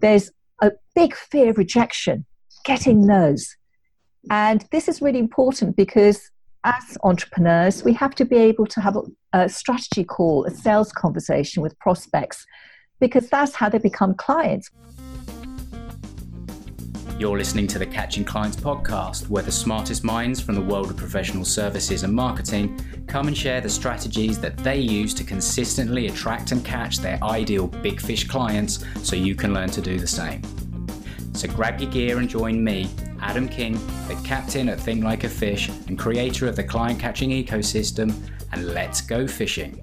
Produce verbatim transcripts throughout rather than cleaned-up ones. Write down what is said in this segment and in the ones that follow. There's a big fear of rejection, getting no's. And this is really important because as entrepreneurs, we have to be able to have a, a strategy call, a sales conversation with prospects, because that's how they become clients. You're listening to the Catching Clients podcast, where the smartest minds from the world of professional services and marketing come and share the strategies that they use to consistently attract and catch their ideal big fish clients, so you can learn to do the same. So grab your gear and join me, Adam King, the captain at Thing Like a Fish and creator of the client catching ecosystem, and let's go fishing.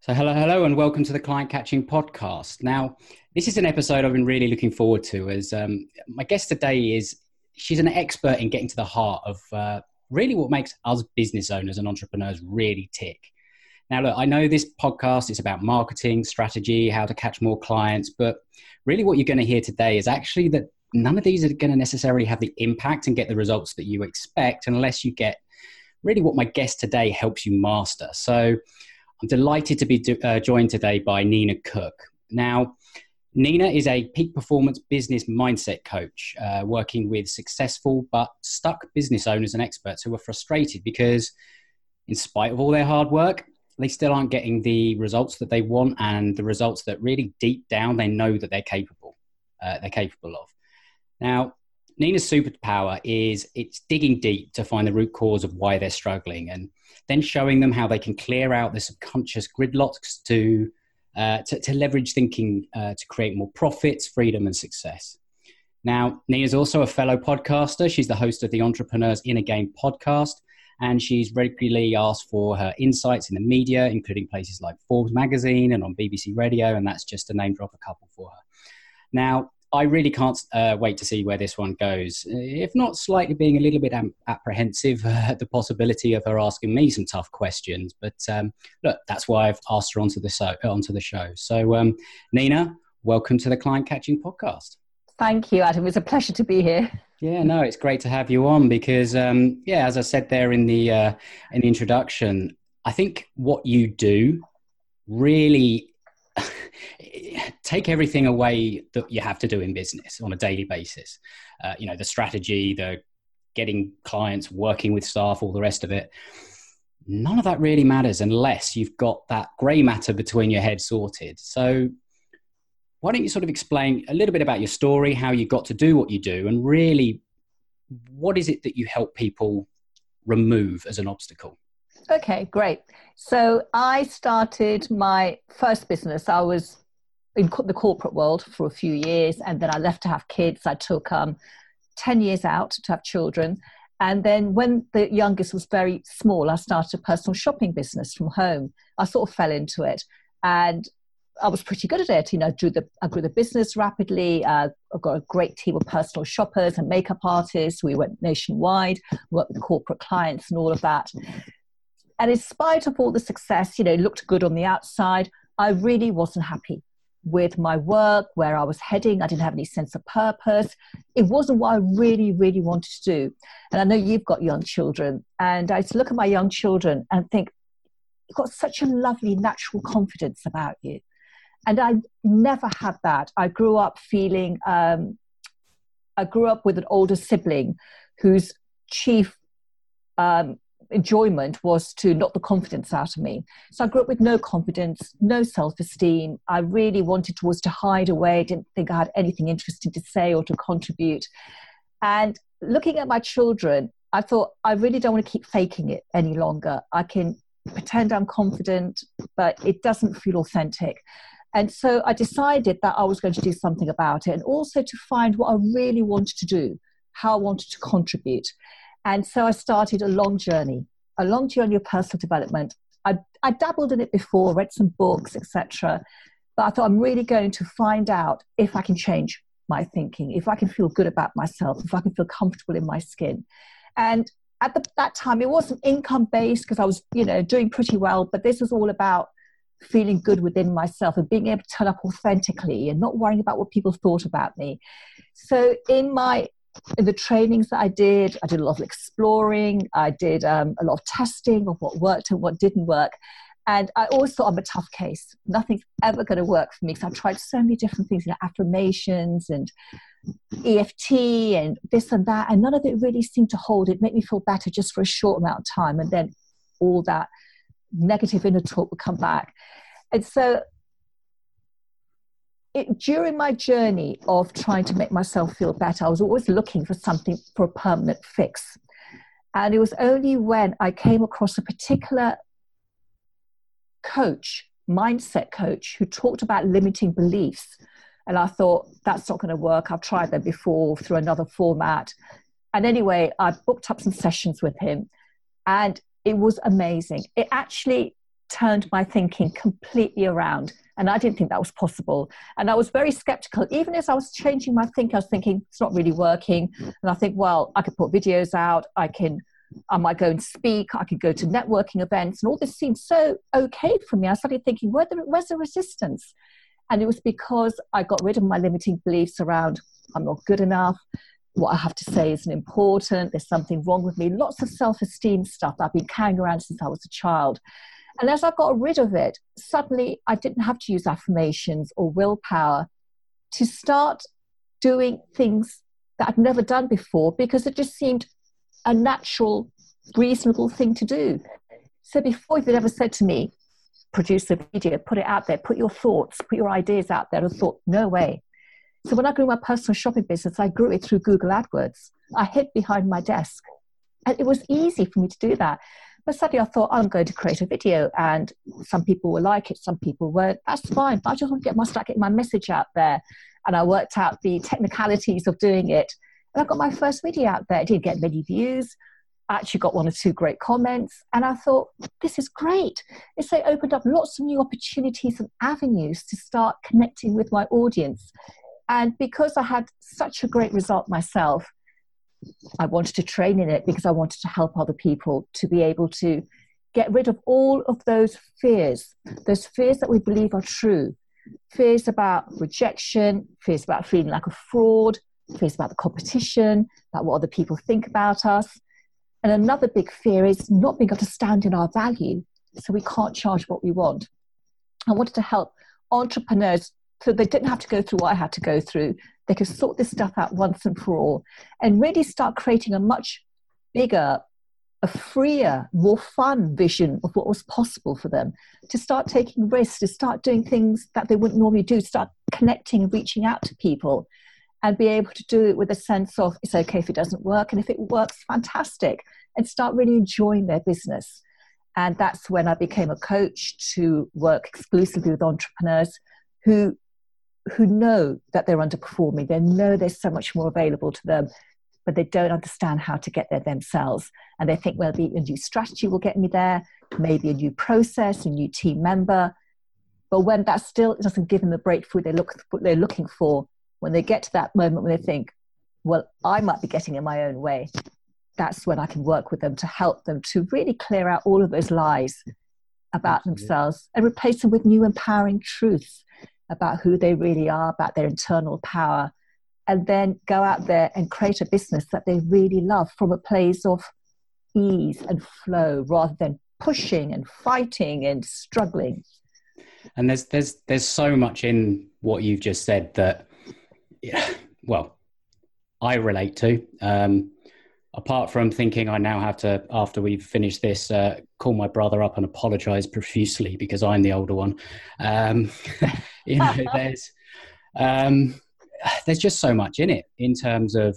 So hello, hello, and welcome to the Client Catching Podcast. Now, this is an episode I've been really looking forward to, as um, my guest today is, she's an expert in getting to the heart of uh, really what makes us business owners and entrepreneurs really tick. Now, look, I know this podcast is about marketing, strategy, how to catch more clients, but really what you're going to hear today is actually that none of these are going to necessarily have the impact and get the results that you expect unless you get really what my guest today helps you master. So I'm delighted to be do, uh, joined today by Nina Cook. Now, Nina is a peak performance business mindset coach, uh, working with successful but stuck business owners and experts who are frustrated because in spite of all their hard work, they still aren't getting the results that they want and the results that really deep down they know that they're capable, uh, they're capable of. Now, Nina's superpower is it's digging deep to find the root cause of why they're struggling, and then showing them how they can clear out the subconscious gridlocks to uh, to, to leverage thinking uh, to create more profits, freedom, and success. Now, Nina's also a fellow podcaster. She's the host of the Entrepreneurs in a Game podcast, and she's regularly asked for her insights in the media, including places like Forbes Magazine and on B B C Radio, and that's just to name drop a couple for her. Now, I really can't uh, wait to see where this one goes, if not slightly being a little bit am- apprehensive uh, at the possibility of her asking me some tough questions. But um, look, that's why I've asked her onto the, so- onto the show. So um, Nina, welcome to the Client Catching Podcast. Thank you, Adam. It's a pleasure to be here. Yeah, no, it's great to have you on because, um, yeah, as I said there in the, uh, in the introduction, I think what you do really... take everything away that you have to do in business on a daily basis. Uh, you know, the strategy, the getting clients, working with staff, all the rest of it. None of that really matters unless you've got that grey matter between your head sorted. So why don't you sort of explain a little bit about your story, how you got to do what you do, and really what is it that you help people remove as an obstacle? Okay, great. So I started my first business. I was in co- the corporate world for a few years, and then I left to have kids. I took um, ten years out to have children. And then when the youngest was very small, I started a personal shopping business from home. I sort of fell into it, and I was pretty good at it. You know, I grew the, I grew the business rapidly. Uh, I've got a great team of personal shoppers and makeup artists. We went nationwide, worked with corporate clients and all of that. And in spite of all the success, you know, looked good on the outside, I really wasn't happy with my work, where I was heading. I didn't have any sense of purpose. It wasn't what I really, really wanted to do. And I know you've got young children, and I used to look at my young children and think, you've got such a lovely natural confidence about you. And I never had that. I grew up feeling, um, I grew up with an older sibling whose chief, um, enjoyment was to knock the confidence out of me. So I grew up with no confidence, no self-esteem. I really wanted to, was to hide away. I didn't think I had anything interesting to say or to contribute. And looking at my children, I thought, I really don't want to keep faking it any longer. I can pretend I'm confident, but it doesn't feel authentic. And so I decided that I was going to do something about it, and also to find what I really wanted to do, how I wanted to contribute. And so I started a long journey, a long journey of personal development. I, I dabbled in it before, read some books, et cetera. But I thought, I'm really going to find out if I can change my thinking, if I can feel good about myself, if I can feel comfortable in my skin. And at the, that time, it wasn't income-based because I was, you know, doing pretty well. But this was all about feeling good within myself and being able to turn up authentically and not worrying about what people thought about me. So in my... In the trainings that I did, I did a lot of exploring. I did um, a lot of testing of what worked and what didn't work. And I always thought I'm a tough case. Nothing's ever going to work for me because I've tried so many different things, you know, affirmations and E F T and this and that. And none of it really seemed to hold. It made me feel better just for a short amount of time. And then all that negative inner talk would come back. And so it, during my journey of trying to make myself feel better, I was always looking for something, for a permanent fix. And it was only when I came across a particular coach, mindset coach, who talked about limiting beliefs. And I thought, that's not going to work. I've tried that before through another format. And anyway, I booked up some sessions with him and it was amazing. It actually turned my thinking completely around. And I didn't think that was possible. And I was very skeptical. Even as I was changing my thinking, I was thinking, it's not really working. And I think, well, I could put videos out. I can I might go and speak, I could go to networking events, and all this seemed so okay for me. I started thinking, where the, where's the resistance? And it was because I got rid of my limiting beliefs around, I'm not good enough, what I have to say isn't important, there's something wrong with me, lots of self-esteem stuff that I've been carrying around since I was a child. And as I got rid of it, suddenly I didn't have to use affirmations or willpower to start doing things that I'd never done before, because it just seemed a natural, reasonable thing to do. So before, you'd ever said to me, produce a video, put it out there, put your thoughts, put your ideas out there, I thought, no way. So when I grew my personal shopping business, I grew it through Google AdWords. I hid behind my desk. And it was easy for me to do that. But suddenly I thought, I'm going to create a video, and some people will like it, some people won't. That's fine. But I just want to get my, start getting my message out there. And I worked out the technicalities of doing it. And I got my first video out there. I didn't get many views. I actually got one or two great comments. And I thought, this is great. It's they opened up lots of new opportunities and avenues to start connecting with my audience. And because I had such a great result myself, I wanted to train in it because I wanted to help other people to be able to get rid of all of those fears, those fears that we believe are true, fears about rejection, fears about feeling like a fraud, fears about the competition, about what other people think about us. And another big fear is not being able to stand in our value, so we can't charge what we want. I wanted to help entrepreneurs so they didn't have to go through what I had to go through. They could sort this stuff out once and for all and really start creating a much bigger, a freer, more fun vision of what was possible for them, to start taking risks, to start doing things that they wouldn't normally do, start connecting and reaching out to people. And be able to do it with a sense of, it's okay if it doesn't work, and if it works, fantastic, and start really enjoying their business. And that's when I became a coach to work exclusively with entrepreneurs who who know that they're underperforming. They know there's so much more available to them, but they don't understand how to get there themselves. And they think, well, maybe a new strategy will get me there, maybe a new process, a new team member. But when that still doesn't give them the breakthrough they look, they're looking for, when they get to that moment when they think, well, I might be getting in my own way, that's when I can work with them to help them to really clear out all of those lies about Absolutely. Themselves and replace them with new empowering truths about who they really are, about their internal power, and then go out there and create a business that they really love from a place of ease and flow rather than pushing and fighting and struggling. And there's there's there's so much in what you've just said that, yeah, well, I relate to, um, apart from thinking I now have to, after we've finished this, uh, call my brother up and apologize profusely because I'm the older one. Um, you know, there's, um, there's just so much in it in terms of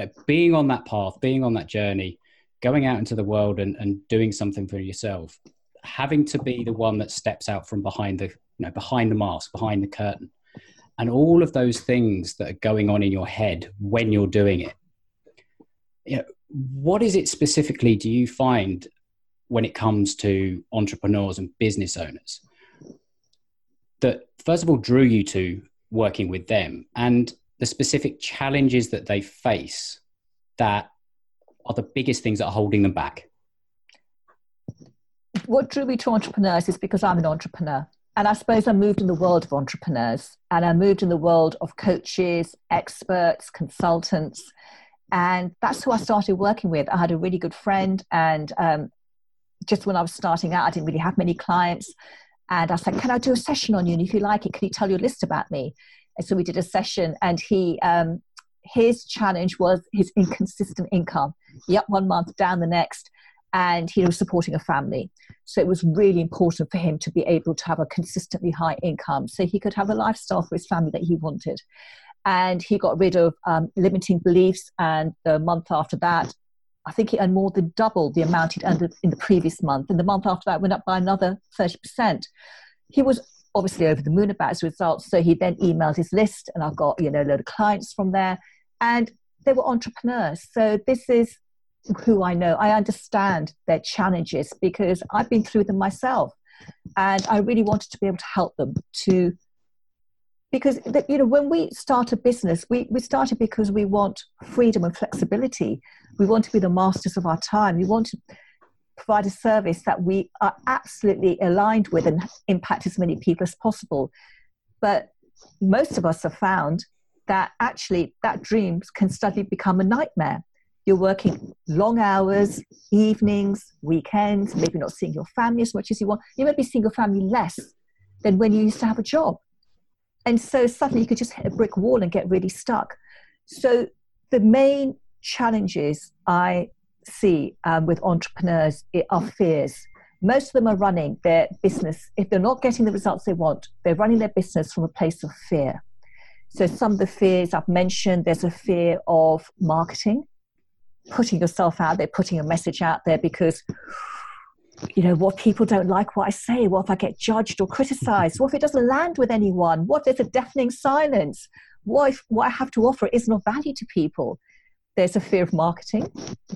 uh, being on that path, being on that journey, going out into the world and, and doing something for yourself, having to be the one that steps out from behind the, you know, behind the mask, behind the curtain. And all of those things that are going on in your head when you're doing it, you know, what is it specifically do you find when it comes to entrepreneurs and business owners that, first of all, drew you to working with them, and the specific challenges that they face that are the biggest things that are holding them back? What drew me to entrepreneurs is because I'm an entrepreneur. And I suppose I moved in the world of entrepreneurs, and I moved in the world of coaches, experts, consultants, and that's who I started working with. I had a really good friend and um, just when I was starting out, I didn't really have many clients. And I said, can I do a session on you? And if you like it, can you tell your list about me? And so we did a session, and he, um, his challenge was his inconsistent income. He up one month, down the next, and he was supporting a family. So it was really important for him to be able to have a consistently high income so he could have a lifestyle for his family that he wanted. And he got rid of um, limiting beliefs, and the month after that, I think he earned more than double the amount he'd earned in the previous month. And the month after that went up by another thirty percent. He was obviously over the moon about his results. So he then emailed his list, and I've got, you know, a load of clients from there. And they were entrepreneurs. So this is who I know. I understand their challenges because I've been through them myself. And I really wanted to be able to help them to, because, you know, when we start a business, we, we start it because we want freedom and flexibility. We want to be the masters of our time. We want to provide a service that we are absolutely aligned with and impact as many people as possible. But most of us have found that actually that dream can suddenly become a nightmare. You're working long hours, evenings, weekends, maybe not seeing your family as much as you want. You may be seeing your family less than when you used to have a job. And so suddenly you could just hit a brick wall and get really stuck. So the main challenges I see um, with entrepreneurs are fears. Most of them are running their business. If they're not getting the results they want, they're running their business from a place of fear. So some of the fears I've mentioned, there's a fear of marketing, putting yourself out there, putting a message out there, because you know what, people don't like what I say. What if I get judged or criticized? What if it doesn't land with anyone? What if there's a deafening silence? What if what I have to offer isn't of value to people? There's a fear of marketing.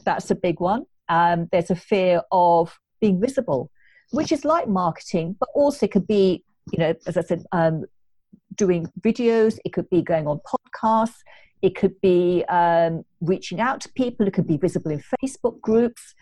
That's a big one. Um, there's a fear of being visible, which is like marketing, but also could be, you know, as I said, um, doing videos. It could be going on podcasts. It could be um, reaching out to people. It could be visible in Facebook groups.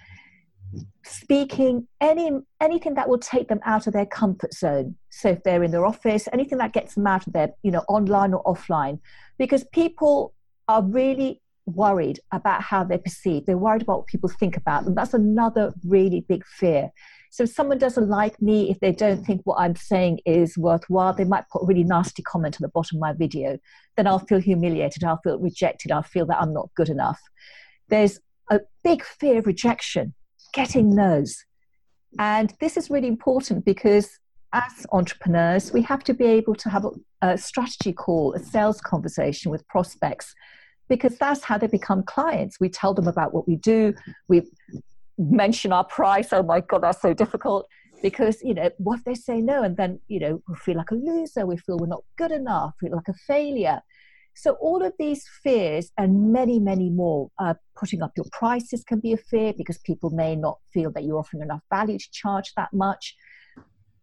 Speaking, any anything that will take them out of their comfort zone. So if they're in their office, anything that gets them out of their, you know, online or offline, because people are really worried about how they're perceived. They're worried about what people think about them. That's another really big fear. So if someone doesn't like me, if they don't think what I'm saying is worthwhile, they might put a really nasty comment on the bottom of my video. Then I'll feel humiliated. I'll feel rejected. I'll feel that I'm not good enough. There's a big fear of rejection, getting no's. And this is really important because as entrepreneurs, we have to be able to have a, a strategy call, a sales conversation with prospects, because that's how they become clients. We tell them about what we do. We mention our price. Oh my God, that's so difficult. Because, you know, what if they say no? And then, you know, we feel like a loser. We feel we're not good enough. We feel like a failure. So all of these fears and many, many more, uh, putting up your prices can be a fear because people may not feel that you're offering enough value to charge that much.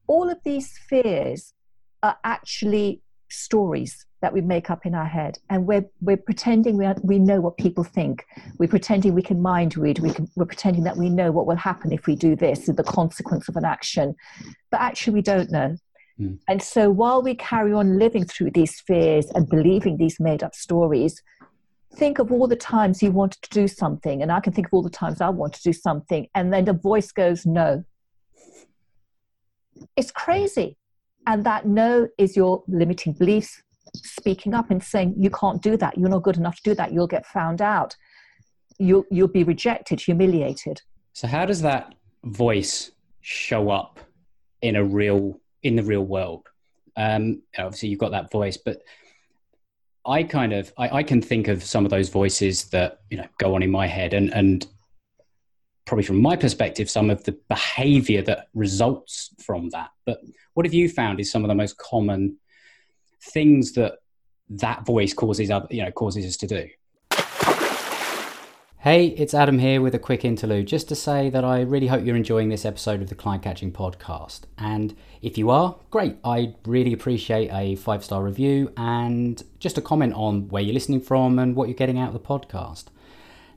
All of these fears are actually stories that we make up in our head, and we're we're pretending we are, we know what people think. We're pretending we can mind read. We can, we're pretending that we know what will happen if we do this, the consequence of an action, but actually we don't know. And so while we carry on living through these fears and believing these made-up stories, think of all the times you wanted to do something, and I can think of all the times I want to do something, and then the voice goes, no. It's crazy. And that no is your limiting beliefs speaking up and saying, you can't do that. You're not good enough to do that. You'll get found out. You'll, you'll be rejected, humiliated. So how does that voice show up in a real in the real world? Um, obviously you've got that voice, but I kind of, I, I can think of some of those voices that, you know, go on in my head, and, and probably from my perspective, some of the behavior that results from that. But what have you found is some of the most common things that that voice causes, other, you know, causes us to do? Hey, it's Adam here with a quick interlude, just to say that I really hope you're enjoying this episode of the Client Catching Podcast. And if you are, great. I really appreciate a five-star review and just a comment on where you're listening from and what you're getting out of the podcast.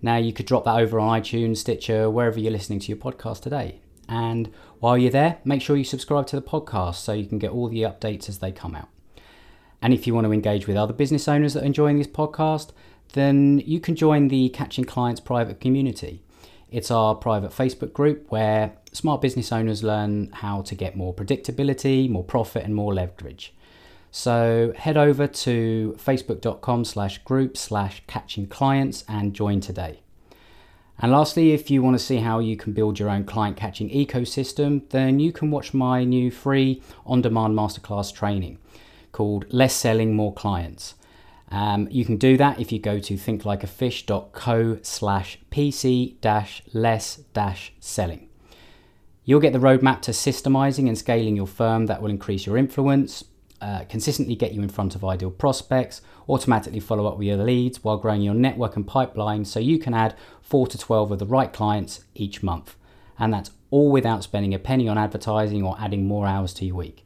Now, you could drop that over on iTunes, Stitcher, wherever you're listening to your podcast today. And while you're there, make sure you subscribe to the podcast so you can get all the updates as they come out. And if you want to engage with other business owners that are enjoying this podcast, then you can join the Catching Clients private community. It's our private Facebook group where smart business owners learn how to get more predictability, more profit and more leverage. So head over to facebook.com slash group slash catching clients and join today. And lastly, if you want to see how you can build your own client catching ecosystem, then you can watch my new free on-demand masterclass training called Less Selling, More Clients. Um, you can do that if you go to thinklikeafish.co slash pc dash less dash selling. You'll get the roadmap to systemizing and scaling your firm that will increase your influence, Uh, consistently get you in front of ideal prospects, automatically follow up with your leads while growing your network and pipeline so you can add four to twelve of the right clients each month. And that's all without spending a penny on advertising or adding more hours to your week.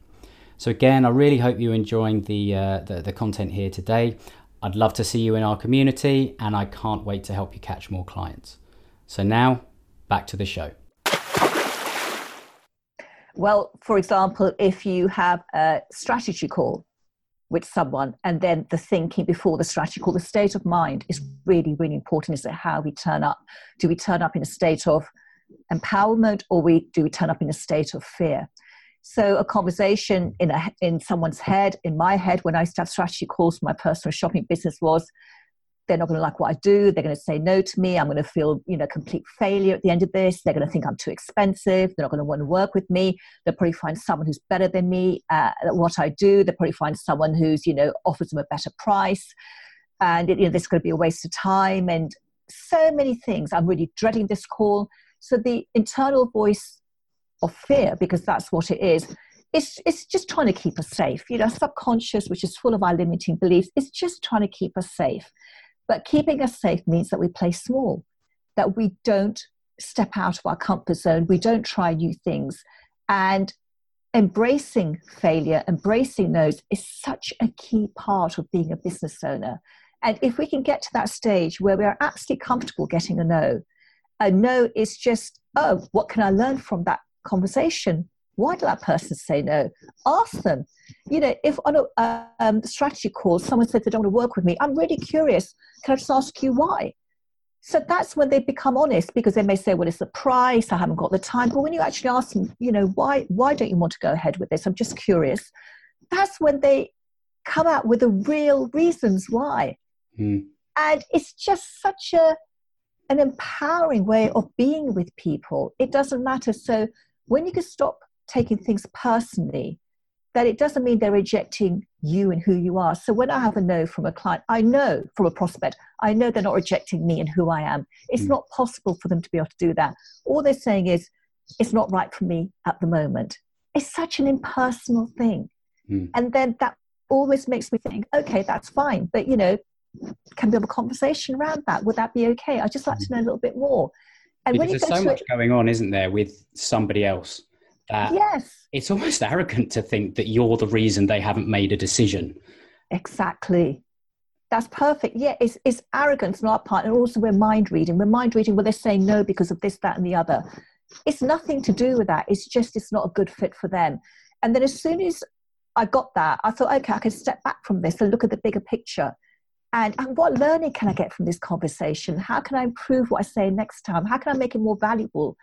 So again, I really hope you're enjoying the, uh, the, the content here today. I'd love to see you in our community and I can't wait to help you catch more clients. So now, back to the show. Well, for example, if you have a strategy call with someone and then the thinking before the strategy call, the state of mind is really, really important. Is it how we turn up? Do we turn up in a state of empowerment or we do we turn up in a state of fear? So a conversation in a, in someone's head, in my head, when I used to have strategy calls for my personal shopping business was, they're not going to like what I do. They're going to say no to me. I'm going to feel, you know, complete failure at the end of this. They're going to think I'm too expensive. They're not going to want to work with me. They'll probably find someone who's better than me at what I do. They'll probably find someone who's, you know, offers them a better price. And, it, you know, this is going to be a waste of time and so many things. I'm really dreading this call. So the internal voice of fear, because that's what it is, It's it's just trying to keep us safe. You know, subconscious, which is full of our limiting beliefs, is just trying to keep us safe. But keeping us safe means that we play small, that we don't step out of our comfort zone, we don't try new things. And embracing failure, embracing those is such a key part of being a business owner. And if we can get to that stage where we are absolutely comfortable getting a no, a no is just, oh, what can I learn from that conversation? Why did that person say no? Ask them. You know, if on a uh, um, strategy call, someone said they don't want to work with me, I'm really curious. Can I just ask you why? So that's when they become honest, because they may say, well, it's the price, I haven't got the time. But when you actually ask them, you know, why, why don't you want to go ahead with this? I'm just curious. That's when they come out with the real reasons why. Mm. And it's just such a an empowering way of being with people. It doesn't matter. So when you can stop taking things personally, that it doesn't mean they're rejecting you and who you are. So when I have a no from a client, I know from a prospect, I know they're not rejecting me and who I am. It's mm. not possible for them to be able to do that. All they're saying is, it's not right for me at the moment. It's such an impersonal thing. Mm. And then that always makes me think, okay, that's fine. But, you know, can we have a conversation around that? Would that be okay? I'd just like to know a little bit more. And because when you there's go so to much it, going on, isn't there, with somebody else? That yes, it's almost arrogant to think that you're the reason they haven't made a decision. Exactly. That's perfect. Yeah, it's, it's arrogance on our part. And also we're mind reading. We're mind reading where they're saying no because of this, that and the other. It's nothing to do with that. It's just it's not a good fit for them. And then as soon as I got that, I thought, okay, I can step back from this and look at the bigger picture. And, and what learning can I get from this conversation? How can I improve what I say next time? How can I make it more valuable?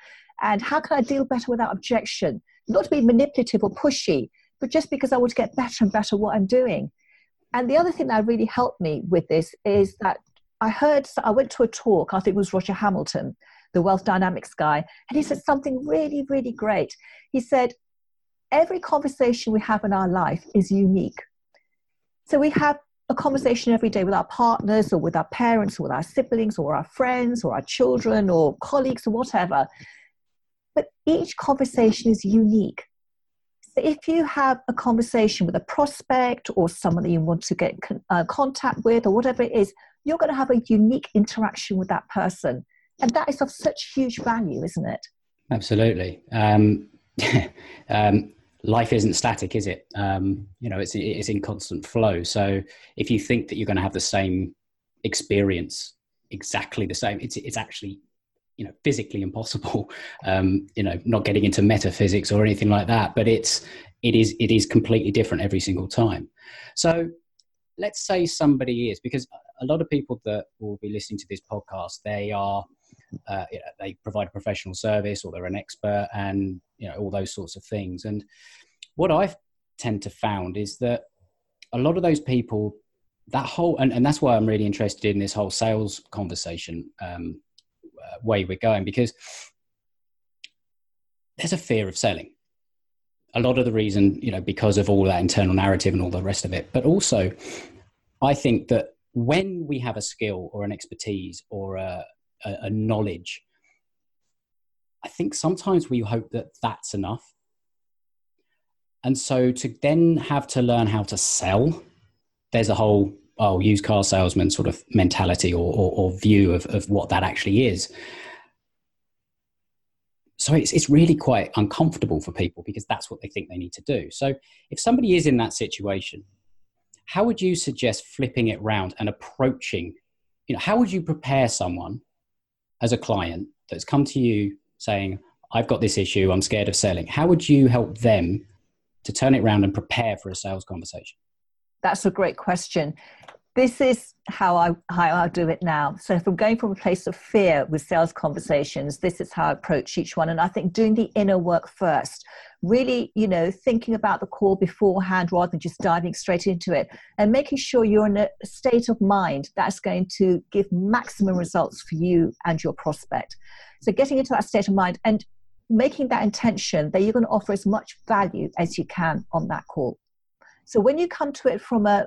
And how can I deal better without objection? Not to be manipulative or pushy, but just because I want to get better and better at what I'm doing. And the other thing that really helped me with this is that I heard, so I went to a talk, I think it was Roger Hamilton, the Wealth Dynamics guy, and he said something really, really great. He said, every conversation we have in our life is unique. So we have a conversation every day with our partners or with our parents or with our siblings or our friends or our children or colleagues or whatever. But each conversation is unique. So if you have a conversation with a prospect or someone that you want to get con- uh, contact with or whatever it is, you're going to have a unique interaction with that person. And that is of such huge value, isn't it? Absolutely. Um, um, life isn't static, is it? Um, you know, it's, it's in constant flow. So if you think that you're going to have the same experience, exactly the same, it's, it's actually you know, physically impossible, um, you know, not getting into metaphysics or anything like that, but it's, it is, it is completely different every single time. So let's say somebody is, because a lot of people that will be listening to this podcast, they are uh, you know, they provide a professional service, or they're an expert, and you know, all those sorts of things. And what I tend to found is that a lot of those people, that whole, and, and that's why I'm really interested in this whole sales conversation um, uh, way we're going, because there's a fear of selling. A lot of the reason, you know, because of all that internal narrative and all the rest of it. But also, I think that when we have a skill or an expertise or a, a, a knowledge, I think sometimes we hope that that's enough. And so to then have to learn how to sell, there's a whole, oh, used car salesman sort of mentality or, or, or view of, of what that actually is. So it's it's really quite uncomfortable for people, because that's what they think they need to do. So if somebody is in that situation, how would you suggest flipping it round and approaching, you know, how would you prepare someone as a client that's come to you saying, I've got this issue, I'm scared of selling. How would you help them to turn it around and prepare for a sales conversation? That's a great question. This is how I how I do it now. So if I'm going from a place of fear with sales conversations, this is how I approach each one. And I think doing the inner work first, really, you know, thinking about the call beforehand rather than just diving straight into it, and making sure you're in a state of mind that's going to give maximum results for you and your prospect. So getting into that state of mind and making that intention that you're going to offer as much value as you can on that call. So when you come to it from a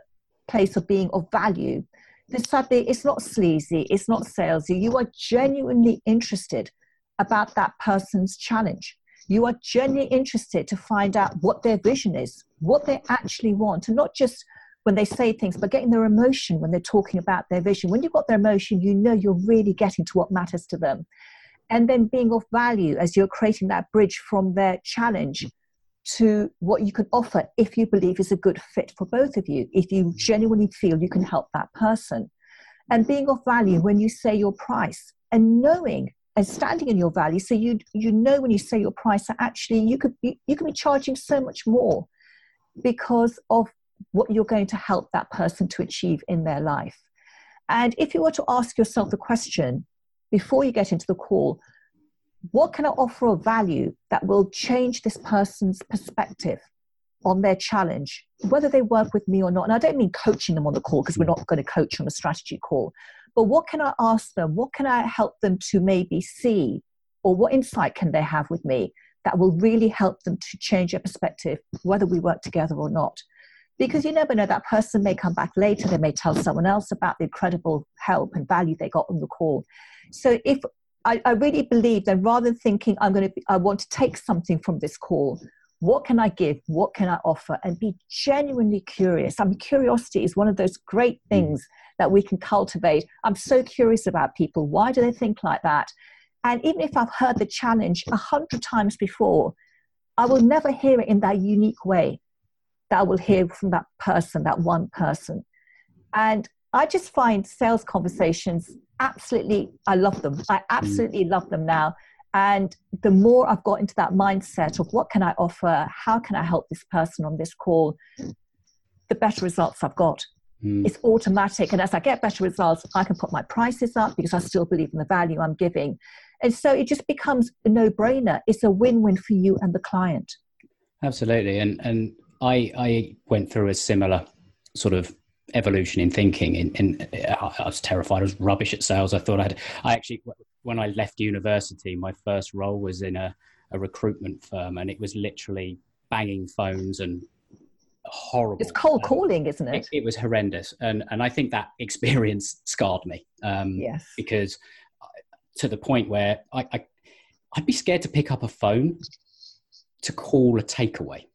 place of being of value, then suddenly it's not sleazy, it's not salesy. You are genuinely interested about that person's challenge. You are genuinely interested to find out what their vision is, what they actually want, and not just when they say things, but getting their emotion when they're talking about their vision. When you've got their emotion, you know you're really getting to what matters to them. And then being of value as you're creating that bridge from their challenge to what you can offer, if you believe is a good fit for both of you, if you genuinely feel you can help that person. And being of value when you say your price, and knowing and standing in your value, so you you know when you say your price that actually you could you, you can be charging so much more because of what you're going to help that person to achieve in their life. And if you were to ask yourself the question before you get into the call, what can I offer of value that will change this person's perspective on their challenge, whether they work with me or not? And I don't mean coaching them on the call, because we're not going to coach on a strategy call. But what can I ask them? What can I help them to maybe see? Or what insight can they have with me that will really help them to change their perspective, whether we work together or not? Because you never know, that person may come back later. They may tell someone else about the incredible help and value they got on the call. So if I, I really believe that rather than thinking, I'm going to, be, I want to take something from this call, what can I give? What can I offer? And be genuinely curious. I mean, curiosity is one of those great things that we can cultivate. I'm so curious about people. Why do they think like that? And even if I've heard the challenge a hundred times before, I will never hear it in that unique way that I will hear from that person, that one person. And I just find sales conversations absolutely, I love them. I absolutely love them now. And the more I've got into that mindset of what can I offer, how can I help this person on this call, the better results I've got. Mm. It's automatic. And as I get better results, I can put my prices up because I still believe in the value I'm giving. And so it just becomes a no-brainer. It's a win-win for you and the client. Absolutely. And and I I went through a similar sort of evolution in thinking, and, and I was terrified. I was rubbish at sales. I thought I had, I actually, when I left university, my first role was in a, a recruitment firm, and it was literally banging phones and horrible. It's cold calling, isn't it? It, it was horrendous. And, and I think that experience scarred me. Um, yes. Because I, to the point where I, I, I'd be scared to pick up a phone to call a takeaway.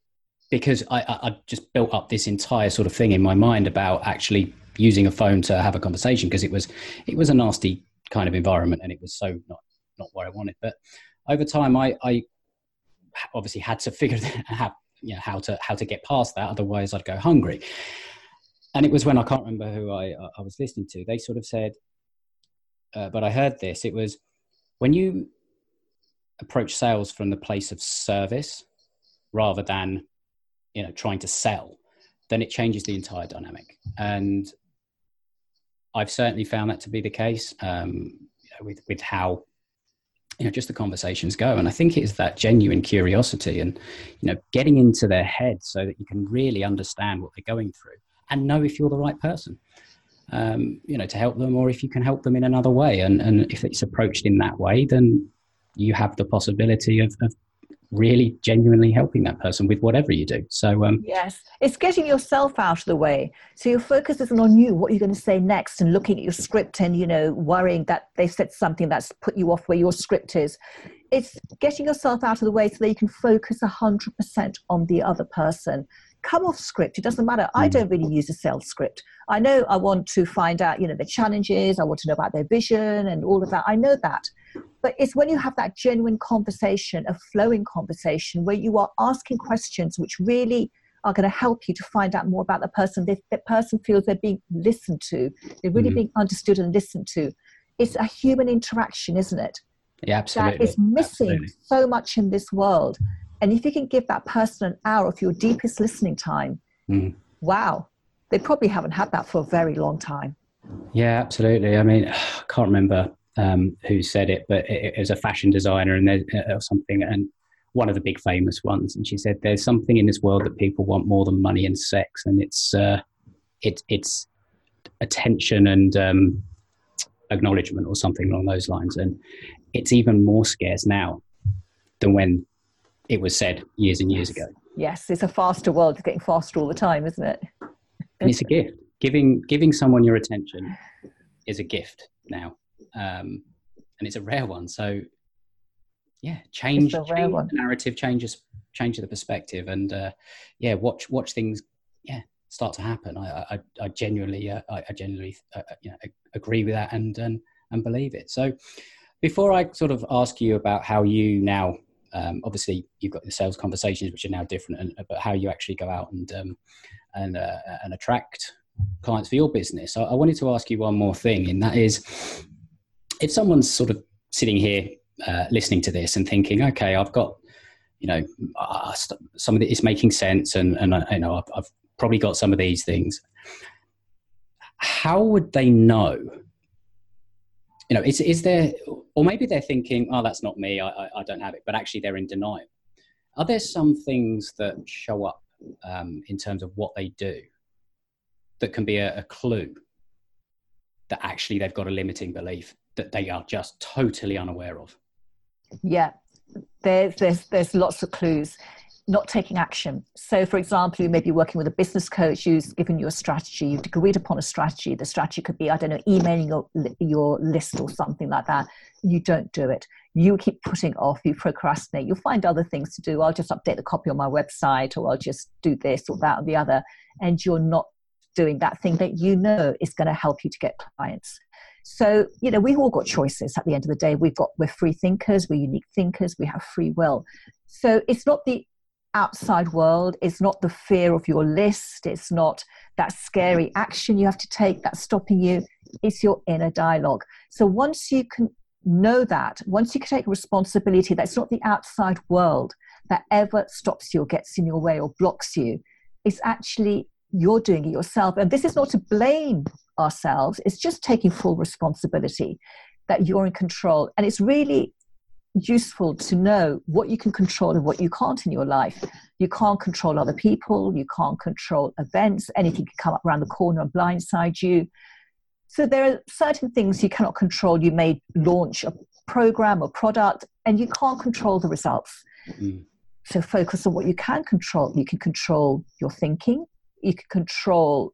Because I, I just built up this entire sort of thing in my mind about actually using a phone to have a conversation, because it was it was a nasty kind of environment, and it was so not not what I wanted. But over time, I, I obviously had to figure out how, you know, how to how to get past that. Otherwise, I'd go hungry. And it was when I can't remember who I I was listening to. They sort of said, uh, but I heard this. It was when you approach sales from the place of service rather than, you know, trying to sell, then it changes the entire dynamic. And I've certainly found that to be the case. Um, you with with how, you know, just the conversations go. And I think it's that genuine curiosity and, you know, getting into their head so that you can really understand what they're going through and know if you're the right person, um, you know, to help them, or if you can help them in another way. And, and if it's approached in that way, then you have the possibility of, of really genuinely helping that person with whatever you do. So um yes, it's getting yourself out of the way, so your focus isn't on you, what you're going to say next, and looking at your script and, you know, worrying that they've said something that's put you off where your script is. It's getting yourself out of the way so that you can focus one hundred percent on the other person. Come off script, it doesn't matter. I don't really use a sales script. I know I want to find out, you know, the challenges, I want to know about their vision and all of that. I know that. But it's when you have that genuine conversation, a flowing conversation, where you are asking questions which really are going to help you to find out more about the person. If the person feels they're being listened to, they're really mm-hmm. being understood and listened to. It's a human interaction, isn't it? Yeah, absolutely. That is missing absolutely. so much in this world. And if you can give that person an hour of your deepest listening time, mm. wow, they probably haven't had that for a very long time. Yeah, absolutely. I mean, I can't remember um, who said it, but it, it was a fashion designer and there, or something, and one of the big famous ones. And she said, "There's something in this world that people want more than money and sex, and it's uh, it, it's attention and um, acknowledgement, or something along those lines. And it's even more scarce now than when it was said years and years yes. ago." Yes, it's a faster world. It's getting faster all the time, isn't it? And it's a gift. Giving giving someone your attention is a gift now. Um, and it's a rare one. So, yeah, change, change the narrative, changes, change the perspective. And, uh, yeah, watch watch things yeah, start to happen. I I, I genuinely, uh, I, I genuinely uh, you know, agree with that and, and, and believe it. So before I sort of ask you about how you now... Um, obviously, you've got the sales conversations, which are now different, and, but how you actually go out and um, and uh, and attract clients for your business. So I wanted to ask you one more thing, and that is, if someone's sort of sitting here uh, listening to this and thinking, okay, I've got, you know, uh, st- some of it is making sense, and and I, you know, I've, I've probably got some of these things. How would they know? You know, is is there, or maybe they're thinking, oh, that's not me, I, I, I don't have it, but actually they're in denial. Are there some things that show up um, in terms of what they do that can be a, a clue that actually they've got a limiting belief that they are just totally unaware of? Yeah, there, there's there's lots of clues. Not taking action. So, for example, you may be working with a business coach who's given you a strategy. You've agreed upon a strategy. The strategy could be, I don't know, emailing your, your list or something like that. You don't do it. You keep putting off. You procrastinate. You'll find other things to do. I'll just update the copy on my website, or I'll just do this or that or the other. And you're not doing that thing that you know is going to help you to get clients. So, you know, we've all got choices at the end of the day. We've got, we're free thinkers. We're unique thinkers. We have free will. So it's not the outside world, it's not the fear of your list, it's not that scary action you have to take that's stopping you, it's your inner dialogue. So once you can know that, once you can take responsibility that it's not the outside world that ever stops you or gets in your way or blocks you, it's actually you're doing it yourself. And this is not to blame ourselves, it's just taking full responsibility that you're in control. And it's really useful to know what you can control and what you can't in your life. You can't control other people, you can't control events, anything can come up around the corner and blindside you. So there are certain things you cannot control. You may launch a program or product and you can't control the results. Mm. So focus on what you can control. You can control your thinking, you can control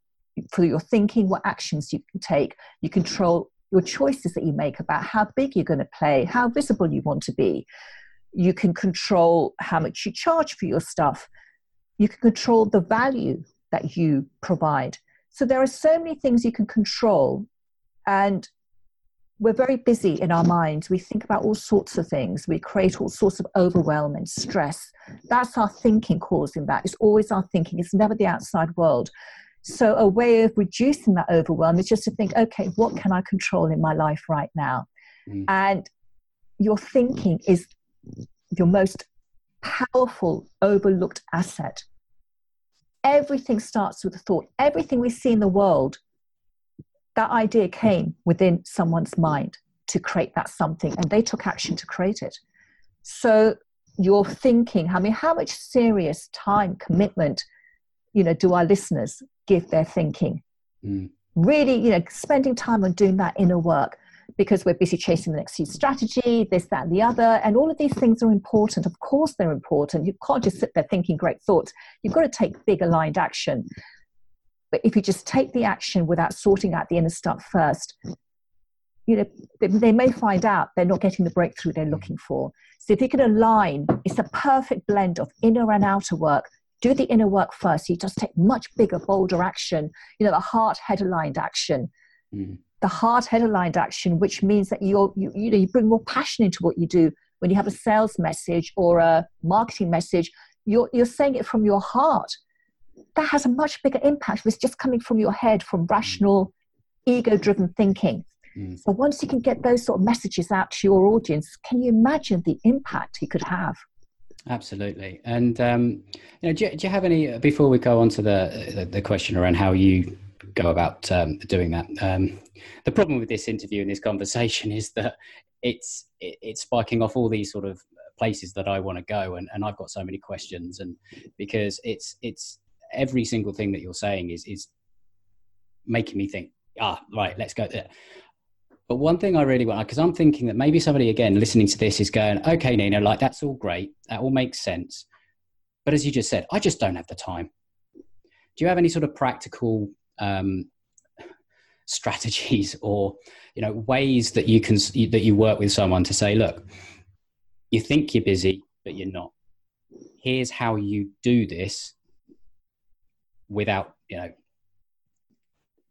through your thinking what actions you can take, you control your choices that you make about how big you're going to play, how visible you want to be. You can control how much you charge for your stuff. You can control the value that you provide. So there are so many things you can control. And we're very busy in our minds. We think about all sorts of things. We create all sorts of overwhelm and stress. That's our thinking causing that. It's always our thinking. It's never the outside world. So a way of reducing that overwhelm is just to think, okay, what can I control in my life right now? Mm. And your thinking is your most powerful, overlooked asset. Everything starts with a thought. Everything we see in the world, that idea came within someone's mind. to create that something, and they took action to create it. So you're thinking, I mean, how much serious time commitment, you know, do our listeners give their thinking? Mm. Really, you know, spending time on doing that inner work, because we're busy chasing the next huge strategy, this, that, and the other. And all of these things are important. Of course they're important. You can't just sit there thinking great thoughts. You've got to take big aligned action. But if you just take the action without sorting out the inner stuff first, you know, they, they may find out they're not getting the breakthrough they're looking for. So if you can align, it's a perfect blend of inner and outer work. Do the inner work first. You just take much bigger, bolder action, you know, the heart head aligned action, mm. the heart head aligned action, which means that you're, you, you know, you bring more passion into what you do. When you have a sales message or a marketing message, you're, you're saying it from your heart. That has a much bigger impact if it's just coming from your head, from rational, ego driven thinking. Mm. So once you can get those sort of messages out to your audience, can you imagine the impact you could have? Absolutely. And um, you know, do you, do you have any, before we go on to the, the, the question around how you go about um, doing that, um, the problem with this interview and this conversation is that it's it, it's spiking off all these sort of places that I want to go, and, and I've got so many questions, and because it's it's every single thing that you're saying is is making me think, ah, right, let's go there. But one thing I really want, because I'm thinking that maybe somebody, again, listening to this is going, okay, Nina, like that's all great. That all makes sense. But as you just said, I just don't have the time. Do you have any sort of practical um, strategies or, you know, ways that you can, that you work with someone to say, look, you think you're busy, but you're not. Here's how you do this without, you know,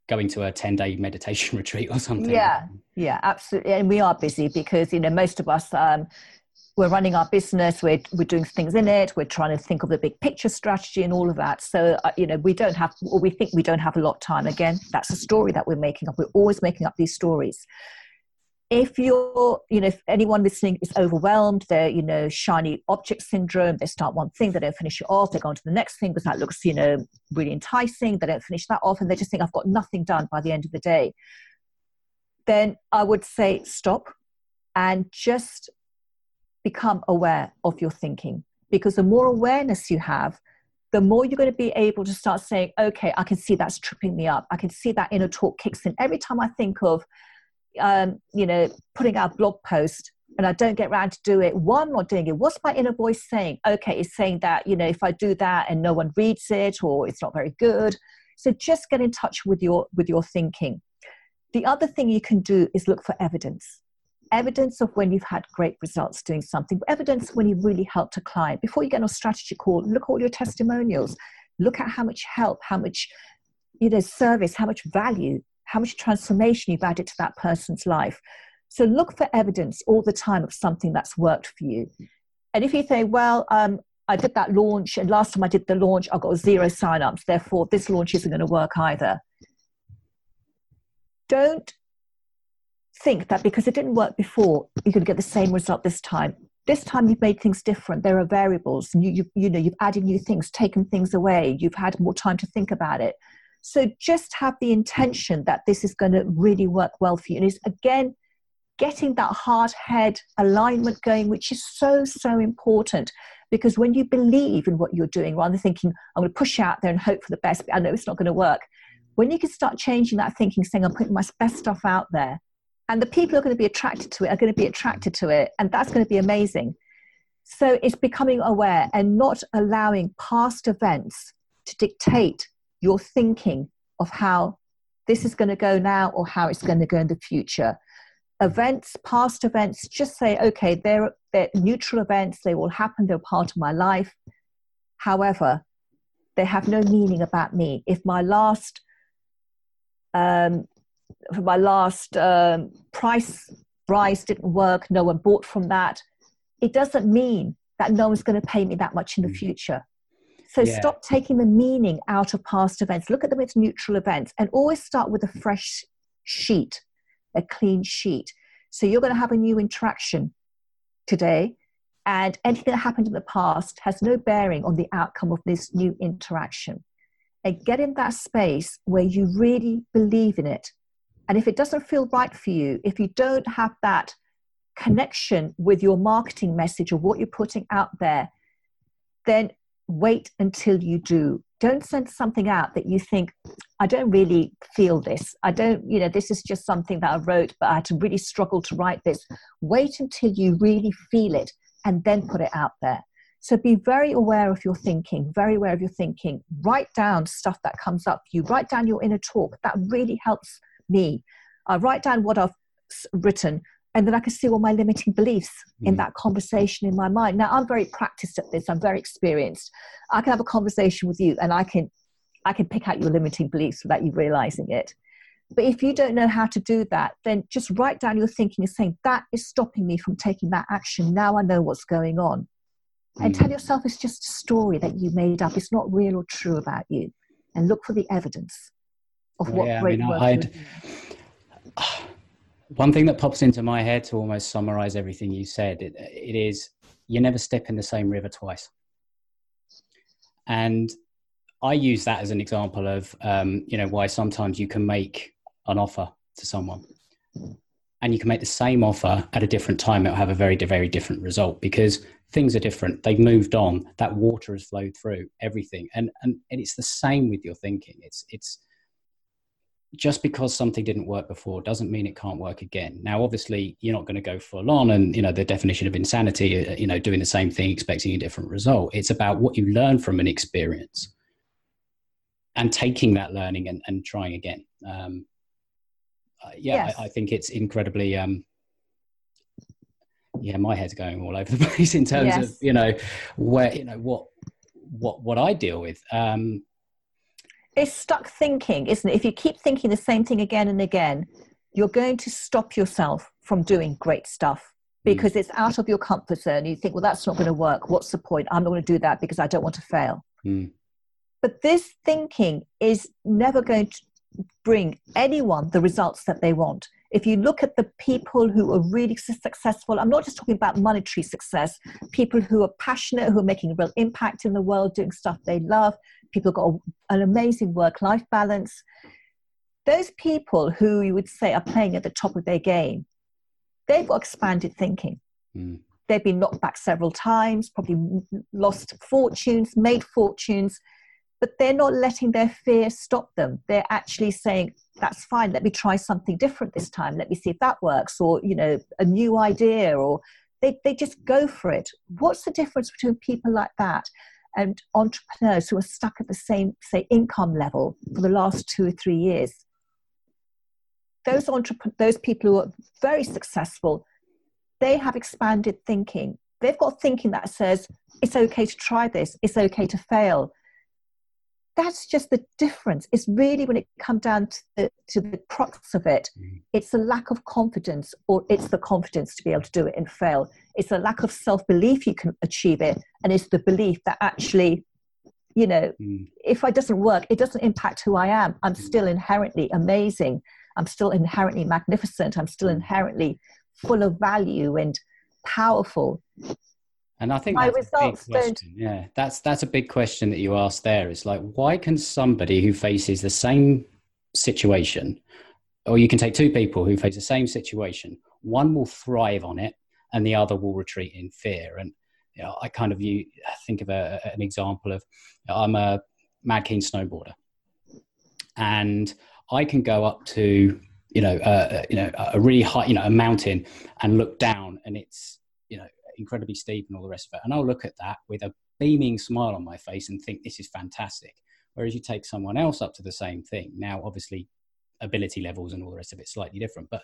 going to a ten-day meditation retreat or something. Yeah, yeah, absolutely. And we are busy because, you know, most of us, um, we're running our business, we're, we're doing things in it, we're trying to think of the big picture strategy and all of that. So, uh, you know, we don't have, or we think we don't have a lot of time. Again, that's a story that we're making up. We're always making up these stories. If you're, you know, if anyone listening is overwhelmed, they're, you know, shiny object syndrome, they start one thing, they don't finish it off, they go on to the next thing because that looks, you know, really enticing, they don't finish that off, and they just think, I've got nothing done by the end of the day. Then I would say stop and just become aware of your thinking, because the more awareness you have, the more you're going to be able to start saying, okay, I can see that's tripping me up. I can see that inner talk kicks in every time I think of, Um, you know, putting out a blog post and I don't get around to do it. Why I'm not doing it? What's my inner voice saying? Okay, it's saying that, you know, if I do that and no one reads it, or it's not very good. So just get in touch with your with your thinking. The other thing you can do is look for evidence. Evidence of when you've had great results doing something. Evidence when you really helped a client. Before you get on a strategy call, look at all your testimonials. Look at how much help, how much, you know, service, how much value, how much transformation you've added to that person's life. So look for evidence all the time of something that's worked for you. And if you say, well, um, I did that launch, and last time I did the launch, I got zero signups, therefore this launch isn't going to work either. Don't think that because it didn't work before, you're going to get the same result this time. This time you've made things different. There are variables. You, you, you know, you've added new things, taken things away. You've had more time to think about it. So just have the intention that this is going to really work well for you. And it's, again, getting that heart head alignment going, which is so, so important. Because when you believe in what you're doing, rather than thinking, I'm going to push out there and hope for the best, but I know it's not going to work. When you can start changing that thinking, saying, I'm putting my best stuff out there, and the people who are going to be attracted to it are going to be attracted to it. And that's going to be amazing. So it's becoming aware and not allowing past events to dictate your thinking of how this is going to go now or how it's going to go in the future. Events, past events, just say, okay, they're, they're neutral events. They will happen. They're part of my life. However, they have no meaning about me. If my last, um, if my last um, price rise didn't work, no one bought from that, it doesn't mean that no one's going to pay me that much in the future. So yeah. Stop taking the meaning out of past events. Look at them as neutral events, and always start with a fresh sheet, a clean sheet. So you're going to have a new interaction today, and anything that happened in the past has no bearing on the outcome of this new interaction. And get in that space where you really believe in it And if it doesn't feel right for you, if you don't have that connection with your marketing message or what you're putting out there, then wait until you do. Don't send something out that you think, I don't really feel this. I don't, you know, this is just something that I wrote, but I had to really struggle to write this. Wait until you really feel it and then put it out there. So be very aware of your thinking, very aware of your thinking. Write down stuff that comes up. You write down your inner talk. That really helps me. I write down what I've written, and then I can see all my limiting beliefs mm. in that conversation in my mind. Now, I'm very practiced at this. I'm very experienced. I can have a conversation with you, and I can I can pick out your limiting beliefs without you realizing it. But if you don't know how to do that, then just write down your thinking and saying, that is stopping me from taking that action. Now I know what's going on. Mm. And tell yourself it's just a story that you made up. It's not real or true about you. And look for the evidence of what yeah, great I mean, work I'd, I'd, One thing that pops into my head to almost summarize everything you said, it, it is you never step in the same river twice. And I use that as an example of, um, you know, why sometimes you can make an offer to someone and you can make the same offer at a different time. It'll have a very, very different result because things are different. They've moved on. That water has flowed through everything. And, and, and it's the same with your thinking. It's, it's, just because something didn't work before doesn't mean it can't work again. Now, obviously, you're not going to go full on and, you know, the definition of insanity, you know, doing the same thing, expecting a different result. It's about what you learn from an experience and taking that learning and, and trying again. Um, uh, yeah, yes. I, I think it's incredibly, um, yeah, my head's going all over the place in terms yes. of, you know, where, you know, what, what, what I deal with. Um, It's stuck thinking, isn't it? If you keep thinking the same thing again and again, you're going to stop yourself from doing great stuff because it's out of your comfort zone. You think, well, that's not going to work. What's the point? I'm not going to do that because I don't want to fail. Mm. But this thinking is never going to bring anyone the results that they want. If you look at the people who are really successful, I'm not just talking about monetary success, people who are passionate, who are making a real impact in the world, doing stuff they love, people who've got an amazing work-life balance. Those people who you would say are playing at the top of their game, they've got expanded thinking. Mm. They've been knocked back several times, probably lost fortunes, made fortunes, but they're not letting their fear stop them. They're actually saying, that's fine, let me try something different this time, let me see if that works, or, you know, a new idea, or they, they just go for it. What's the difference between people like that and entrepreneurs who are stuck at the same, say, income level for the last two or three years? Those entrep- those people who are very successful, they have expanded thinking. They've got thinking that says, it's okay to try this, it's okay to fail. That's just the difference. It's really when it comes down to the, to the crux of it, it's a lack of confidence, or it's the confidence to be able to do it and fail. It's a lack of self-belief you can achieve it, and it's the belief that actually, you know, mm. if it doesn't work, it doesn't impact who I am. I'm still inherently amazing. I'm still inherently magnificent. I'm still inherently full of value and powerful. And I think that's a big question. Yeah, that's that's a big question that you asked there. It's like, why can somebody who faces the same situation, or you can take two people who face the same situation, one will thrive on it and the other will retreat in fear? And you know, I kind of you think of a, an example of, I'm a mad keen snowboarder, and I can go up to you know uh, you know a really high you know a mountain and look down, and it's you know. incredibly steep and all the rest of it, and I'll look at that with a beaming smile on my face and think this is fantastic. Whereas you take someone else up to the same thing, now obviously ability levels and all the rest of it slightly different, but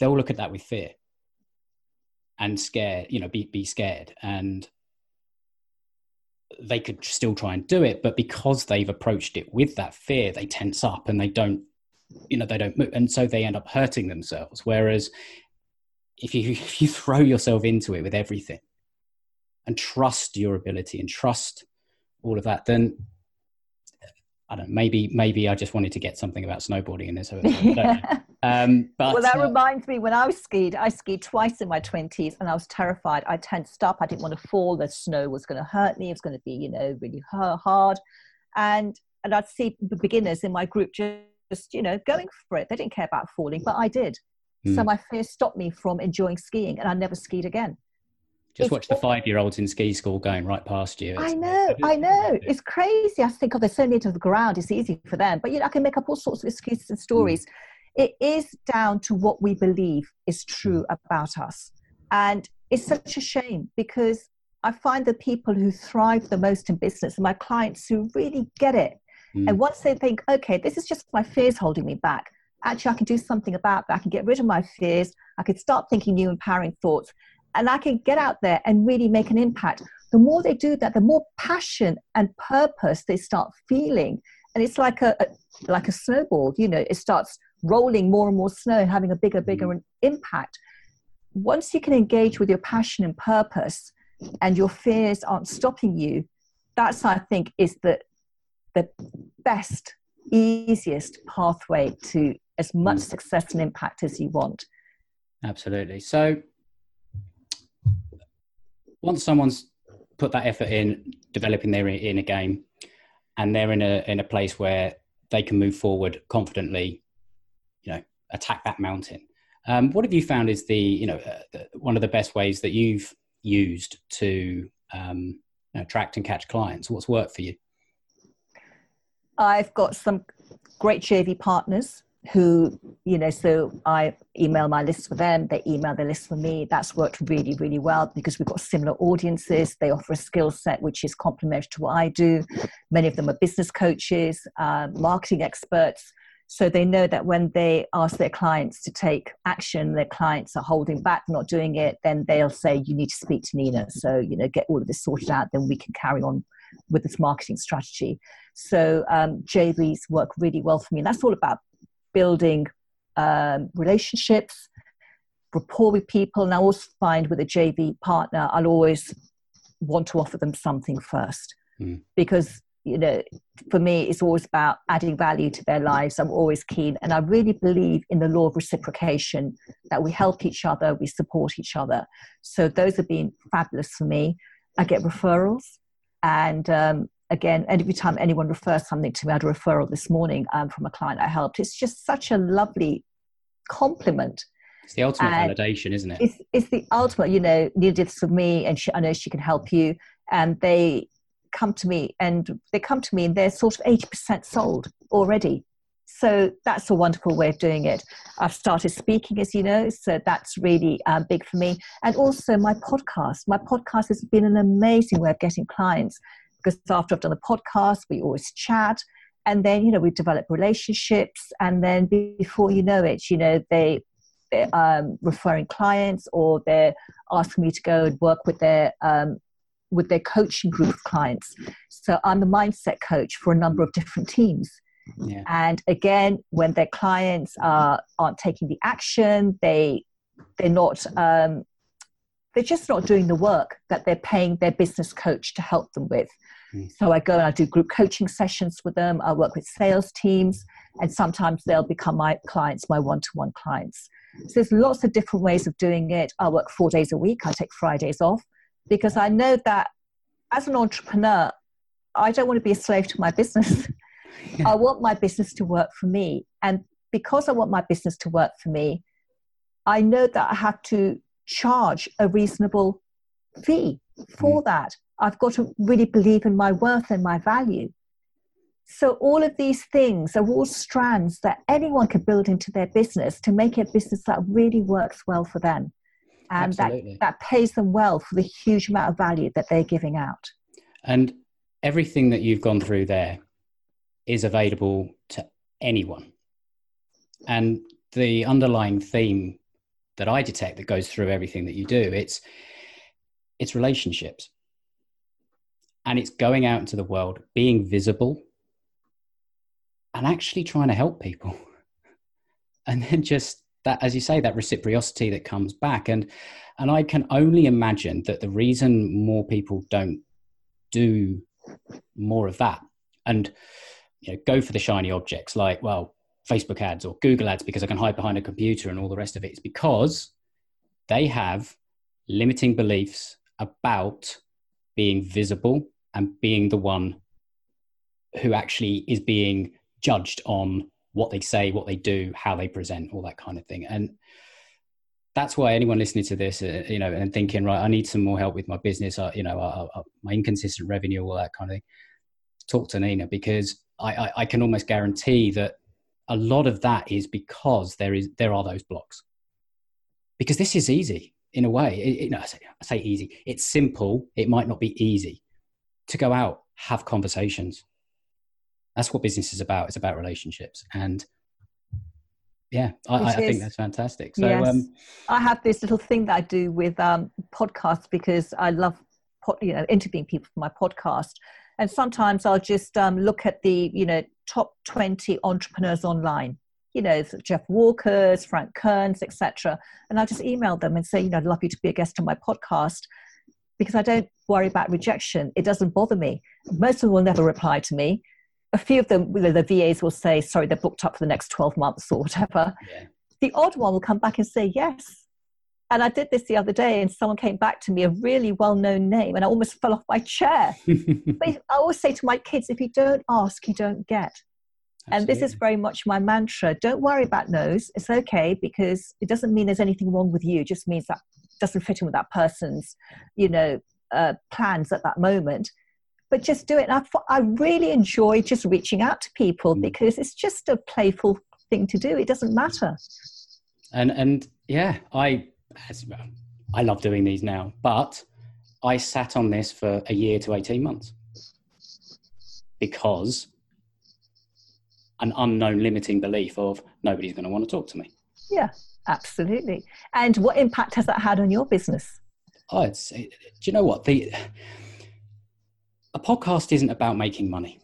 they'll look at that with fear and scared, you know be, be scared, and they could still try and do it, but because they've approached it with that fear, they tense up and they don't you know they don't move, and so they end up hurting themselves. Whereas If you if you throw yourself into it with everything and trust your ability and trust all of that, then I don't know, maybe maybe I just wanted to get something about snowboarding in this. yeah. um, but, well, that uh, reminds me, when I was skied, I skied twice in my twenties and I was terrified. I tensed up. I didn't want to fall. The snow was going to hurt me. It was going to be, you know, really hard. And, and I'd see the beginners in my group just just, you know, going for it. They didn't care about falling, but I did. Mm. So my fear stopped me from enjoying skiing, and I never skied again. Just it's watch the five-year-olds in ski school going right past you. It's, I know, I know. It's crazy. I think, oh, they're so near to the ground. It's easy for them. But, you know, I can make up all sorts of excuses and stories. Mm. It is down to what we believe is true about us. And it's such a shame, because I find the people who thrive the most in business are my clients who really get it. Mm. And once they think, okay, this is just my fears holding me back. Actually, I can do something about that. I can get rid of my fears. I can start thinking new, empowering thoughts. And I can get out there and really make an impact. The more they do that, the more passion and purpose they start feeling. And it's like a, a like a snowball, you know, it starts rolling more and more snow and having a bigger, bigger mm. impact. Once you can engage with your passion and purpose and your fears aren't stopping you, that's, I think, is the the best, easiest pathway to as much mm. success and impact as you want. Absolutely. So once someone's put that effort in developing their inner game, and they're in a in a place where they can move forward confidently, you know, attack that mountain. Um, what have you found is the you know uh, the, one of the best ways that you've used to um, you know, attract and catch clients? What's worked for you? I've got some great J V partners who, you know, so I email my list for them, they email their list for me. That's worked really, really well because we've got similar audiences. They offer a skill set which is complementary to what I do. Many of them are business coaches, uh, marketing experts. So they know that when they ask their clients to take action, their clients are holding back, not doing it, then they'll say, you need to speak to Nina. So, you know, get all of this sorted out, then we can carry on with this marketing strategy. So um, J Vs work really well for me. And that's all about building um, relationships, rapport with people. And I also find with a J V partner, I'll always want to offer them something first mm. because, you know, for me, it's always about adding value to their lives. I'm always keen. And I really believe in the law of reciprocation, that we help each other, we support each other. So those have been fabulous for me. I get referrals. And um, again, every time anyone refers something to me, I had a referral this morning um, from a client I helped. It's just such a lovely compliment. It's the ultimate and validation, isn't it? It's, it's the ultimate, you know, Nina did this for me, and she, I know she can help you. And they come to me and they come to me and they're sort of eighty percent sold already. So that's a wonderful way of doing it. I've started speaking, as you know, so that's really um, big for me. And also my podcast. My podcast has been an amazing way of getting clients, because after I've done the podcast, we always chat. And then, you know, we develop relationships. And then before you know it, you know, they, they're um, referring clients, or they're asking me to go and work with their um, with their coaching group of clients. So I'm the mindset coach for a number of different teams. Yeah. And again, when their clients are aren't taking the action, they they're not um, they're just not doing the work that they're paying their business coach to help them with. Mm. So I go and I do group coaching sessions with them. I work with sales teams, and sometimes they'll become my clients, my one-to-one clients. So there's lots of different ways of doing it. I work four days a week. I take Fridays off because I know that as an entrepreneur, I don't want to be a slave to my business. Yeah. I want my business to work for me. And because I want my business to work for me, I know that I have to charge a reasonable fee for mm. that. I've got to really believe in my worth and my value. So all of these things are all strands that anyone can build into their business to make it a business that really works well for them. And that, that pays them well for the huge amount of value that they're giving out. And everything that you've gone through there is available to anyone. And the underlying theme that I detect that goes through everything that you do, it's it's relationships. And it's going out into the world, being visible, and actually trying to help people. And then just that, as you say, that reciprocity that comes back. And and I can only imagine that the reason more people don't do more of that, and you know, go for the shiny objects like, well, Facebook ads or Google ads, because I can hide behind a computer and all the rest of it, is because they have limiting beliefs about being visible and being the one who actually is being judged on what they say, what they do, how they present, all that kind of thing. And that's why anyone listening to this, uh, you know, and thinking, right, I need some more help with my business, I, you know, I, I, my inconsistent revenue, all that kind of thing, talk to Nina, because I, I, I can almost guarantee that a lot of that is because there is there are those blocks. Because this is easy in a way. It, it, no, I say, I say easy. It's simple. It might not be easy to go out, have conversations. That's what business is about. It's about relationships. And yeah, I, I think that's fantastic. So yes. um, I have this little thing that I do with um, podcasts, because I love, pod, you know, interviewing people for my podcast. And sometimes I'll just um, look at the, you know, top twenty entrepreneurs online, you know, Jeff Walker's, Frank Kern's, et cetera. And I'll just email them and say, you know, I'd love you to be a guest on my podcast, because I don't worry about rejection. It doesn't bother me. Most of them will never reply to me. A few of them, the V As will say, sorry, they're booked up for the next twelve months or whatever. Yeah. The odd one will come back and say yes. And I did this the other day, and someone came back to me, a really well-known name, and I almost fell off my chair. But I always say to my kids, if you don't ask, you don't get. Absolutely. And this is very much my mantra. Don't worry about no's. It's okay, because it doesn't mean there's anything wrong with you. It just means that doesn't fit in with that person's, you know, uh, plans at that moment. But just do it. And I, I really enjoy just reaching out to people, because it's just a playful thing to do. It doesn't matter. And and yeah, I... I love doing these now, but I sat on this for a year to eighteen months because an unknown limiting belief of nobody's going to want to talk to me. Yeah, absolutely. And what impact has that had on your business? Oh, it's, do you know what? The, a podcast isn't about making money.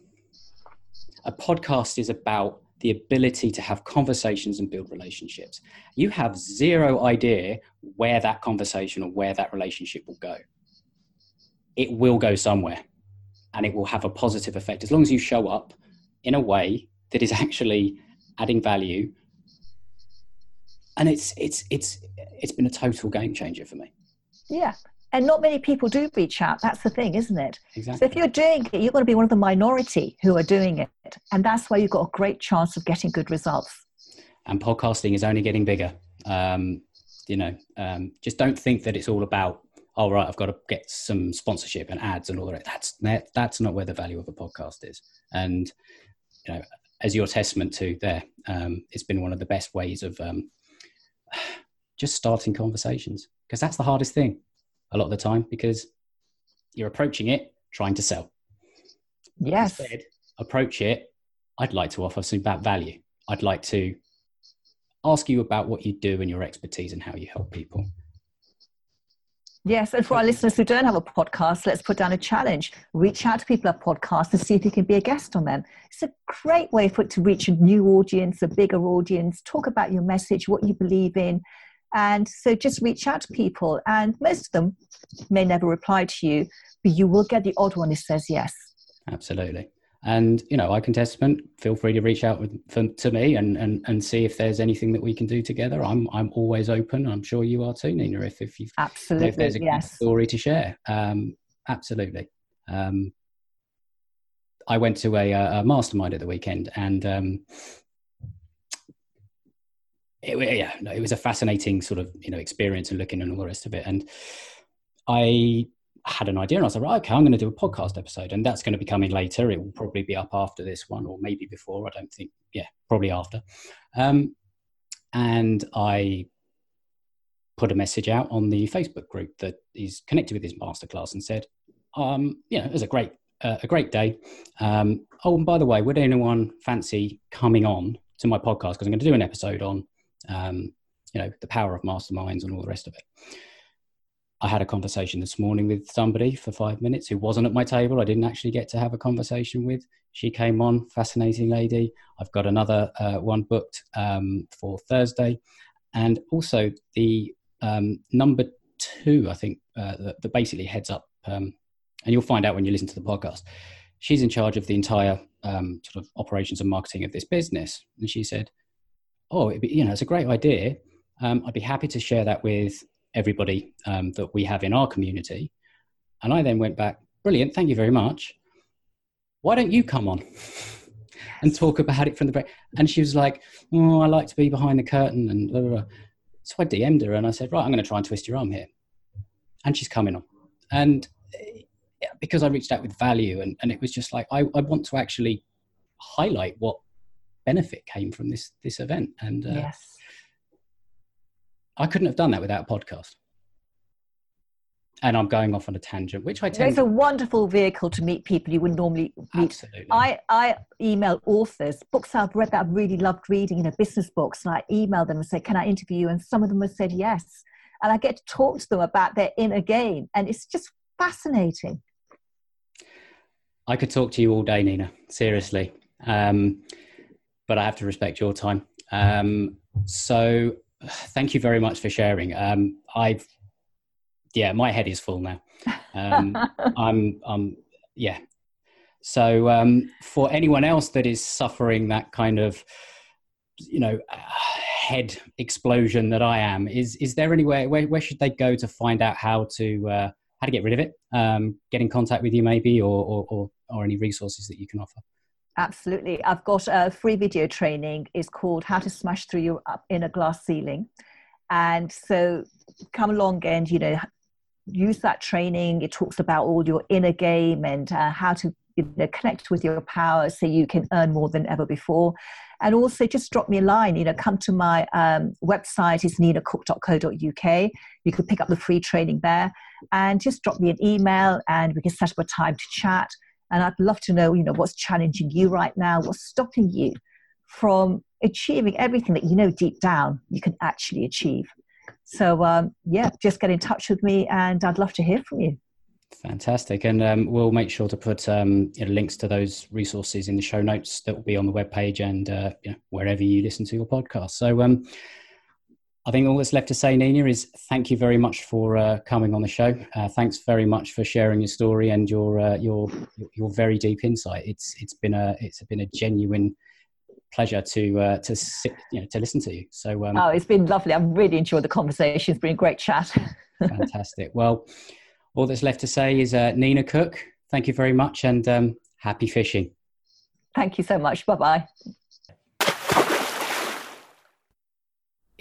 A podcast is about the ability to have conversations and build relationships. You have zero idea where that conversation or where that relationship will go. It will go somewhere, and it will have a positive effect, as long as you show up in a way that is actually adding value. And it's it's it's it's been a total game changer for me. Yeah. And not many people do reach out. That's the thing, isn't it? Exactly. So if you're doing it, you're going to be one of the minority who are doing it. And that's why you've got a great chance of getting good results. And podcasting is only getting bigger. Um, you know, um, just don't think that it's all about, oh, right, I've got to get some sponsorship and ads and all that. That's, that, that's not where the value of a podcast is. And, you know, as your testament to there, um, it's been one of the best ways of um, just starting conversations, because that's the hardest thing a lot of the time, because you're approaching it trying to sell. Yes. Instead, approach it, I'd like to offer some value. I'd like to ask you about what you do and your expertise and how you help people. Yes. And for our listeners who don't have a podcast, let's put down a challenge. Reach out to people at podcasts and see if you can be a guest on them. It's a great way for it to reach a new audience, a bigger audience, talk about your message, what you believe in. And so just reach out to people, and most of them may never reply to you, but you will get the odd one who says yes. Absolutely. And, you know, I can testament, feel free to reach out with, for, to me and, and, and see if there's anything that we can do together. I'm I'm always open. I'm sure you are too, Nina, if, if, you've, absolutely, if there's a yes. story to share. Um, absolutely. Um, I went to a, a mastermind at the weekend, and um It, yeah, no, it was a fascinating sort of, you know, experience and looking and all the rest of it. And I had an idea, and I was like, right, okay, I'm going to do a podcast episode, and that's going to be coming later. It will probably be up after this one, or maybe before. I don't think, yeah, probably after. Um, and I put a message out on the Facebook group that is connected with this masterclass, and said, um, you know, it was a great, uh, a great day. Um, oh, and by the way, would anyone fancy coming on to my podcast? Because I'm going to do an episode on um you know the power of masterminds and all the rest of it. I had a conversation this morning with somebody for five minutes who wasn't at my table. I didn't actually get to have a conversation with. She came on, fascinating lady. I've got another uh, one booked um for Thursday, and also the um number two, I think, uh, that, that basically heads up um and you'll find out when you listen to the podcast, she's in charge of the entire um sort of operations and marketing of this business. And she said, oh, it'd be, you know, it's a great idea. Um, I'd be happy to share that with everybody um, that we have in our community. And I then went back, brilliant, thank you very much. Why don't you come on? and talk about it from the break. And she was like, oh, I like to be behind the curtain and blah, blah, blah. So I D M'd her and I said, right, I'm going to try and twist your arm here. And she's coming on. And because I reached out with value, and, and it was just like, I, I want to actually highlight what benefit came from this, this event. And uh, yes. I couldn't have done that without a podcast. And I'm going off on a tangent, which I tend. It's a wonderful vehicle to meet people you wouldn't normally meet. Absolutely. I, I email authors, books I've read that I've really loved reading, you know, business books, and I email them and say, can I interview you? And some of them have said yes. And I get to talk to them about their inner game. And it's just fascinating. I could talk to you all day, Nina, seriously. Um, but I have to respect your time. Um, so thank you very much for sharing. Um, I've, Yeah, my head is full now. Um, I'm, I'm, yeah. So um, for anyone else that is suffering that kind of, you know, uh, head explosion that I am, is is there anywhere, where, where should they go to find out how to uh, how to get rid of it? Um, get in contact with you maybe, or or, or or any resources that you can offer? Absolutely. I've got a free video training. It's called How to Smash Through Your Inner Glass Ceiling. And so come along and, you know, use that training. It talks about all your inner game and uh, how to, you know, connect with your power so you can earn more than ever before. And also just drop me a line, you know, come to my um, website. It's nina cook dot co dot u k. You can pick up the free training there, and just drop me an email and we can set up a time to chat. And I'd love to know, you know, what's challenging you right now, what's stopping you from achieving everything that you know deep down you can actually achieve. So um yeah just get in touch with me, and I'd love to hear from you. Fantastic. And um we'll make sure to put um you know, links to those resources in the show notes that will be on the webpage, and uh you know, wherever you listen to your podcast. So um I think all that's left to say, Nina, is thank you very much for uh, coming on the show. Uh, thanks very much for sharing your story and your uh, your your very deep insight. It's it's been a it's been a genuine pleasure to uh, to sit, you know, to listen to you. So um, oh, it's been lovely. I've really enjoyed the conversation. It's been a great chat. Fantastic. Well, all that's left to say is uh, Nina Cook, thank you very much, and um, happy fishing. Thank you so much. Bye bye.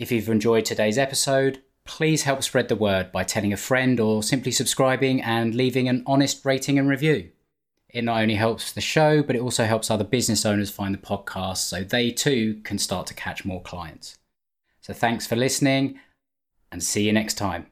If you've enjoyed today's episode, please help spread the word by telling a friend, or simply subscribing and leaving an honest rating and review. It not only helps the show, but it also helps other business owners find the podcast, so they too can start to catch more clients. So thanks for listening, and see you next time.